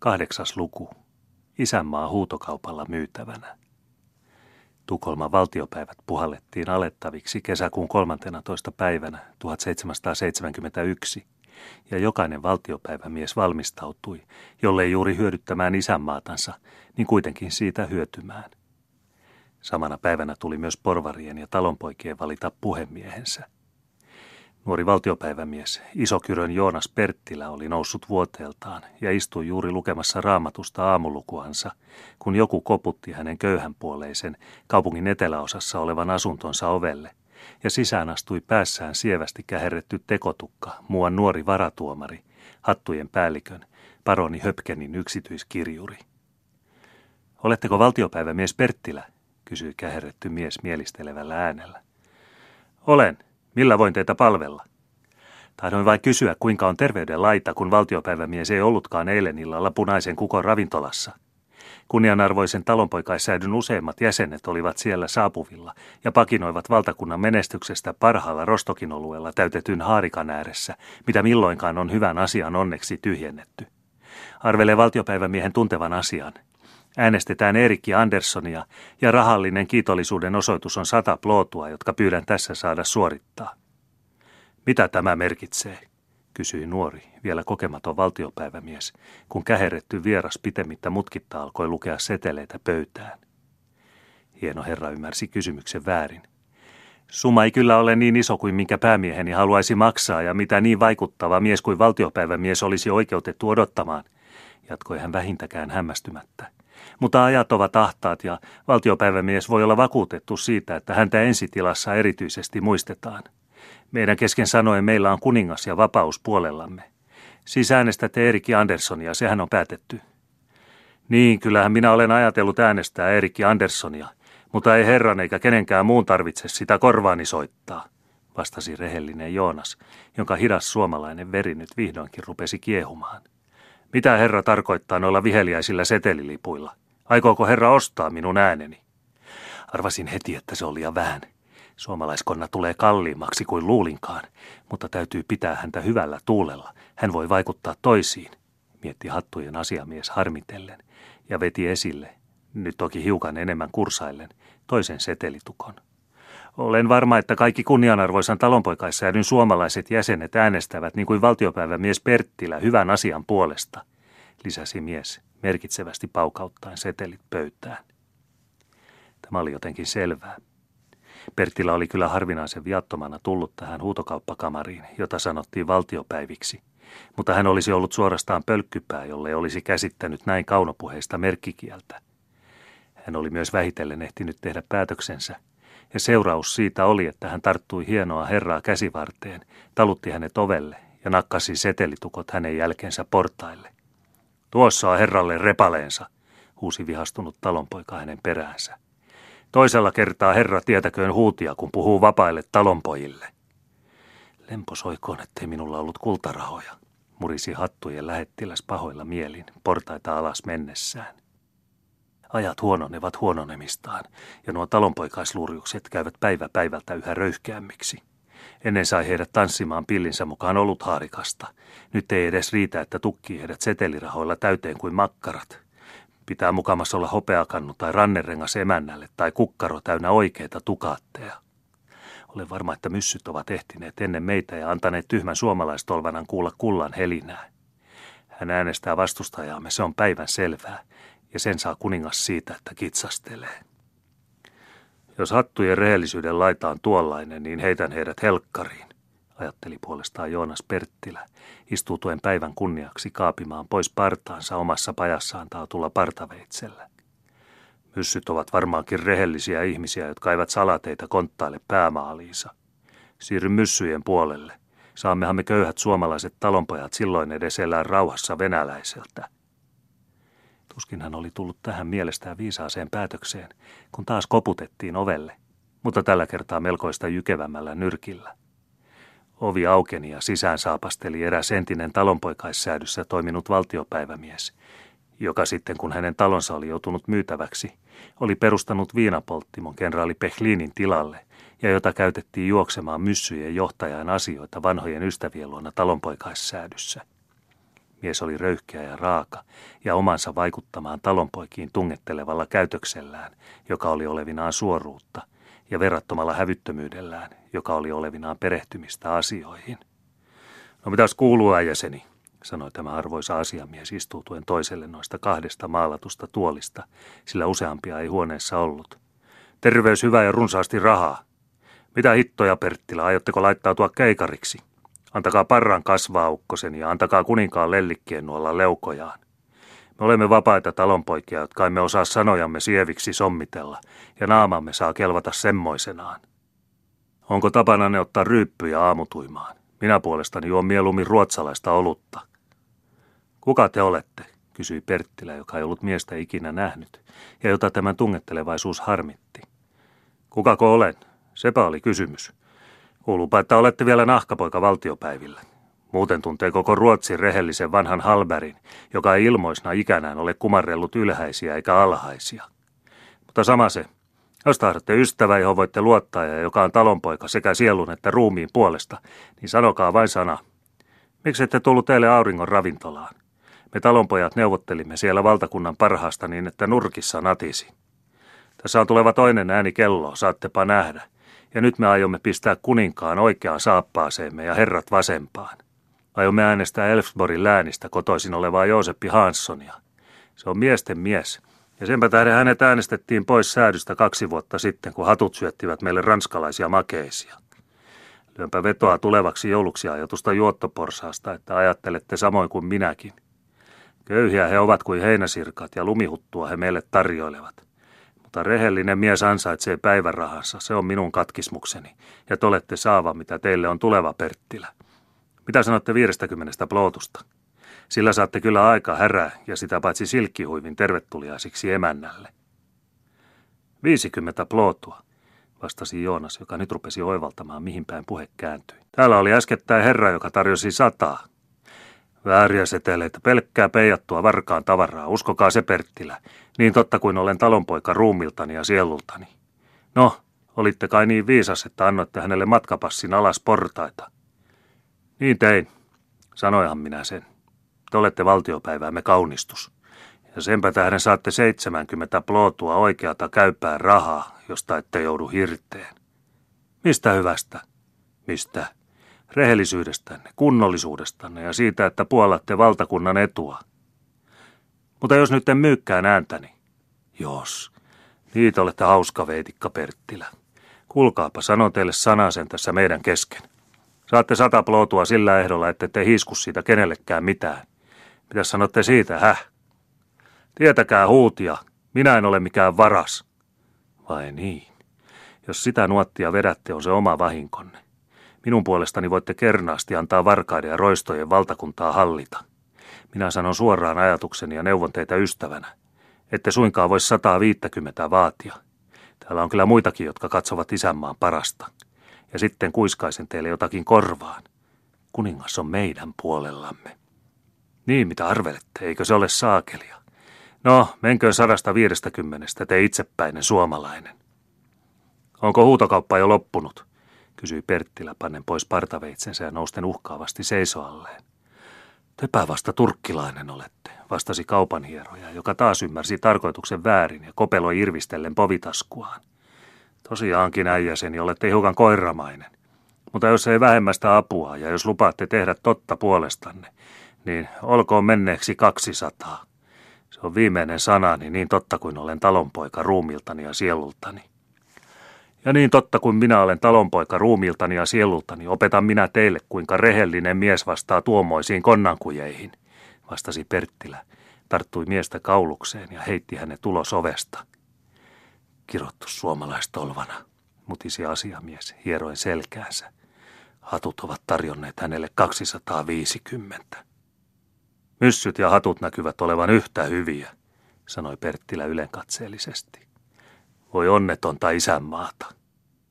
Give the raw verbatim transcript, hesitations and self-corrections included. Kahdeksas luku. Isänmaa huutokaupalla myytävänä. Tukholman valtiopäivät puhallettiin alettaviksi kesäkuun kolmanteenatoista päivänä tuhatseitsemänsataaseitsemänkymmentäyksi, ja jokainen valtiopäivämies valmistautui, jollei juuri hyödyttämään isänmaatansa, niin kuitenkin siitä hyötymään. Samana päivänä tuli myös porvarien ja talonpoikien valita puhemiehensä. Nuori valtiopäivämies, Isokyrön Joonas Perttilä, oli noussut vuoteeltaan ja istui juuri lukemassa Raamatusta aamulukuansa, kun joku koputti hänen köyhänpuoleisen kaupungin eteläosassa olevan asuntonsa ovelle, ja sisään astui päässään sievästi käherretty tekotukka, muuan nuori varatuomari, hattujen päällikön, paroni Höpkenin yksityiskirjuri. "Oletteko valtiopäivämies Perttilä?" kysyi käherretty mies mielistelevällä äänellä. "Olen. Millä voin teitä palvella?" "Tahdoin vain kysyä, kuinka on terveyden laita, kun valtiopäivämies ei ollutkaan eilen illalla Punaisen kukon ravintolassa. Kunnianarvoisen talonpoikaissäidyn useimmat jäsenet olivat siellä saapuvilla ja pakinoivat valtakunnan menestyksestä parhaalla Rostokin olueella täytetyn haarikan ääressä, mitä milloinkaan on hyvän asian onneksi tyhjennetty. Arvelee valtiopäivämiehen tuntevan asian. Äänestetään Eerikki Anderssonia ja rahallinen kiitollisuuden osoitus on sata plootua, jotka pyydän tässä saada suorittaa." "Mitä tämä merkitsee?" kysyi nuori, vielä kokematon valtiopäivämies, kun käherretty vieras pitemmittä mutkitta alkoi lukea seteleitä pöytään. Hieno herra ymmärsi kysymyksen väärin. "Summa ei kyllä ole niin iso kuin minkä päämieheni haluaisi maksaa ja mitä niin vaikuttava mies kuin valtiopäivämies olisi oikeutettu odottamaan," jatkoi hän vähintäkään hämmästymättä. "Mutta ajat ovat ahtaat ja valtiopäivämies voi olla vakuutettu siitä, että häntä ensitilassa erityisesti muistetaan. Meidän kesken sanoen meillä on kuningas ja vapaus puolellamme. Siis äänestätte Eerikki Anderssonia, sehän on päätetty." "Niin, kyllähän minä olen ajatellut äänestää Eerikki Anderssonia, mutta ei herran eikä kenenkään muun tarvitse sitä korvaani soittaa," vastasi rehellinen Joonas, jonka hidas suomalainen veri nyt vihdoinkin rupesi kiehumaan. "Mitä herra tarkoittaa noilla viheliäisillä setelilipuilla? Aikooko herra ostaa minun ääneni?" "Arvasin heti, että se on liian vähän. Suomalaiskonna tulee kalliimmaksi kuin luulinkaan, mutta täytyy pitää häntä hyvällä tuulella. Hän voi vaikuttaa toisiin," mietti hattujen asiamies harmitellen ja veti esille, nyt toki hiukan enemmän kursaillen, toisen setelitukon. "Olen varma, että kaikki kunnianarvoisan talonpoikaissäädyn suomalaiset jäsenet äänestävät niin kuin valtiopäivämies Perttilä hyvän asian puolesta," lisäsi mies merkitsevästi paukauttaen setelit pöytään. Tämä oli jotenkin selvää. Perttilä oli kyllä harvinaisen viattomana tullut tähän huutokauppakamariin, jota sanottiin valtiopäiviksi, mutta hän olisi ollut suorastaan pölkkypää, jolle olisi käsittänyt näin kaunopuheista merkkikieltä. Hän oli myös vähitellen ehtinyt tehdä päätöksensä, ja seuraus siitä oli, että hän tarttui hienoa herraa käsivarteen, talutti hänet ovelle ja nakkasi setelitukot hänen jälkeensä portaille. "Tuossa on herralle repaleensa," huusi vihastunut talonpoika hänen peräänsä. "Toisella kertaa herra tietäköön huutia, kun puhuu vapaille talonpojille." "Lempo soikoon, ettei minulla ollut kultarahoja," murisi hattujen lähettiläs pahoilla mielin portaita alas mennessään. Ajat huononevat huononemistaan, ja nuo talonpoikaislurjukset käyvät päivä päivältä yhä röyhkeämmiksi. Ennen sai heidät tanssimaan pillinsä mukaan oluthaarikasta. Nyt ei edes riitä, että tukkii heidät setelirahoilla täyteen kuin makkarat. Pitää mukamassa olla hopeakannu tai rannerengas emännälle tai kukkaro täynnä oikeita tukaatteja. Olen varma, että myssyt ovat ehtineet ennen meitä ja antaneet tyhmän suomalaistolvanan kuulla kullan helinää. Hän äänestää vastustajaamme, se on päivän selvää. Ja sen saa kuningas siitä, että kitsastelee. "Jos hattujen rehellisyyden laita on tuollainen, niin heitän heidät helkkariin," ajatteli puolestaan Joonas Perttilä, istuutuen päivän kunniaksi kaapimaan pois partaansa omassa pajassaan taatulla partaveitsellä. "Myssyt ovat varmaankin rehellisiä ihmisiä, jotka eivät salateita konttaile päämaaliinsa. Siirry myssyjen puolelle. Saammehan me köyhät suomalaiset talonpojat silloin edes elää rauhassa venäläiseltä." Tuskin hän oli tullut tähän mielestään viisaaseen päätökseen, kun taas koputettiin ovelle, mutta tällä kertaa melkoista jykevämmällä nyrkillä. Ovi aukeni ja sisään saapasteli eräs entinen talonpoikaissäädyssä toiminut valtiopäivämies, joka sitten kun hänen talonsa oli joutunut myytäväksi, oli perustanut viinapolttimon kenraali Pechlinin tilalle ja jota käytettiin juoksemaan myssyjen johtajan asioita vanhojen ystävien luona talonpoikaissäädyssä. Mies oli röyhkeä ja raaka ja omansa vaikuttamaan talonpoikiin tungettelevalla käytöksellään, joka oli olevinaan suoruutta, ja verrattomalla hävyttömyydellään, joka oli olevinaan perehtymistä asioihin. No mitäs kuuluu, äijäseni, sanoi tämä arvoisa asiamies istuutuen toiselle noista kahdesta maalatusta tuolista, sillä useampia ei huoneessa ollut. Terveys hyvä ja runsaasti rahaa. Mitä hittoja, Perttilä, aiotteko laittautua keikariksi? Antakaa parran kasvaa, ukkoseni, ja antakaa kuninkaan lellikkien nuolla leukojaan. Me olemme vapaita talonpoikia, jotka emme osaa sanojamme sieviksi sommitella, ja naamamme saa kelvata semmoisenaan. Onko tapana ne ottaa ryyppyjä aamutuimaan? Minä puolestani juon mieluummin ruotsalaista olutta. Kuka te olette? Kysyi Perttilä, joka ei ollut miestä ikinä nähnyt, ja jota tämän tungettelevaisuus harmitti. Kukako olen? Sepä oli kysymys. Kuuluupa, että olette vielä nahkapoika valtiopäivillä. Muuten tuntee koko Ruotsin rehellisen vanhan Hallbergin, joka ei ilmoisena ikänään ole kumarrellut ylhäisiä eikä alhaisia. Mutta sama se, jos tahdotte ystävää, johon voitte luottaa ja joka on talonpoika sekä sielun että ruumiin puolesta, niin sanokaa vain sana. Miksi ette tullut teille auringon ravintolaan? Me talonpojat neuvottelimme siellä valtakunnan parhaasta niin, että nurkissa natisi. Tässä on tuleva toinen ääni kello, saattepa nähdä. Ja nyt me aiomme pistää kuninkaan oikeaan saappaaseemme ja herrat vasempaan. Aiomme äänestää Elfsborgin läänistä kotoisin olevaa Jooseppi Hanssonia. Se on miesten mies, ja senpä tähden hänet äänestettiin pois säädystä kaksi vuotta sitten, kun hatut syöttivät meille ranskalaisia makeisia. Lyönpä vetoa tulevaksi jouluksi ajoitusta juottoporsaasta, että ajattelette samoin kuin minäkin. Köyhiä he ovat kuin heinäsirkat, ja lumihuttua he meille tarjoilevat. Mutta rehellinen mies ansaitsee päivärahansa, se on minun katkismukseni, ja te olette saava, mitä teille on tuleva, Perttilä. Mitä sanotte viidestäkymmenestä plootusta? Sillä saatte kyllä aika härää, ja sitä paitsi silkkihuivin tervetuliaisiksi emännälle. Viisikymmentä plootua, vastasi Joonas, joka nyt rupesi oivaltamaan, mihin päin puhe kääntyi. Täällä oli äskettäin herra, joka tarjosi sataa. Vääriä seteleitä, pelkkää peijattua varkaan tavaraa, uskokaa se, Perttilä, niin totta kuin olen talonpoika ruumiltani ja sielultani. No, olitte kai niin viisas, että annoitte hänelle matkapassin alas portaita. Niin tein, sanoihan minä sen. Te olette valtiopäiväämme kaunistus, ja senpä tähden saatte seitsemänkymmentä plootua oikeata käypää rahaa, josta ette joudu hirteen. Mistä hyvästä? Mistä? Rehellisyydestänne, kunnollisuudestanne ja siitä, että puolatte valtakunnan etua. Mutta jos nyt en myykään ääntäni. Jos. Niitä olette hauska veitikka, Perttilä. Kuulkaapa, sanon teille sanasen tässä meidän kesken. Saatte sata plootua sillä ehdolla, että te hiisku siitä kenellekään mitään. Mitäs sanotte siitä, häh? Tietäkää huutia. Minä en ole mikään varas. Vai niin? Jos sitä nuottia vedätte, on se oma vahinkonne. Minun puolestani voitte kernaasti antaa varkaiden ja roistojen valtakuntaa hallita. Minä sanon suoraan ajatukseni ja neuvon teitä ystävänä. Ette suinkaan voi sata viisikymmentä vaatia. Täällä on kyllä muitakin, jotka katsovat isänmaan parasta. Ja sitten kuiskaisen teille jotakin korvaan. Kuningas on meidän puolellamme. Niin, mitä arvelette, eikö se ole saakelia? No, menköön sadasta viidestäkymmenestä, te itsepäinen suomalainen. Onko huutokauppa jo loppunut? Kysyi Perttilä pannen pois partaveitsensä ja nousten uhkaavasti seisoalleen. Tepä vasta turkkilainen olette, vastasi kaupanhieroja, joka taas ymmärsi tarkoituksen väärin ja kopeloi irvistellen povitaskuaan. Tosiaankin, äijäseni, olette hiukan koiramainen. Mutta jos ei vähemmästä apua ja jos lupaatte tehdä totta puolestanne, niin olkoon menneeksi kaksisataa. Se on viimeinen sanani niin totta kuin olen talonpoika ruumiltani ja sielultani. Ja niin totta kuin minä olen talonpoika ruumiltani ja sielultani, opetan minä teille, kuinka rehellinen mies vastaa tuommoisiin konnankujeihin, vastasi Perttilä, tarttui miestä kaulukseen ja heitti hänet ulos ovesta. Kirottu suomalaistolvana, mutisi asiamies hieroen selkäänsä. Hatut ovat tarjonneet hänelle kaksisataaviisikymmentä. Myssyt ja hatut näkyvät olevan yhtä hyviä, sanoi Perttilä ylenkatseellisesti. Voi onnetonta isänmaata.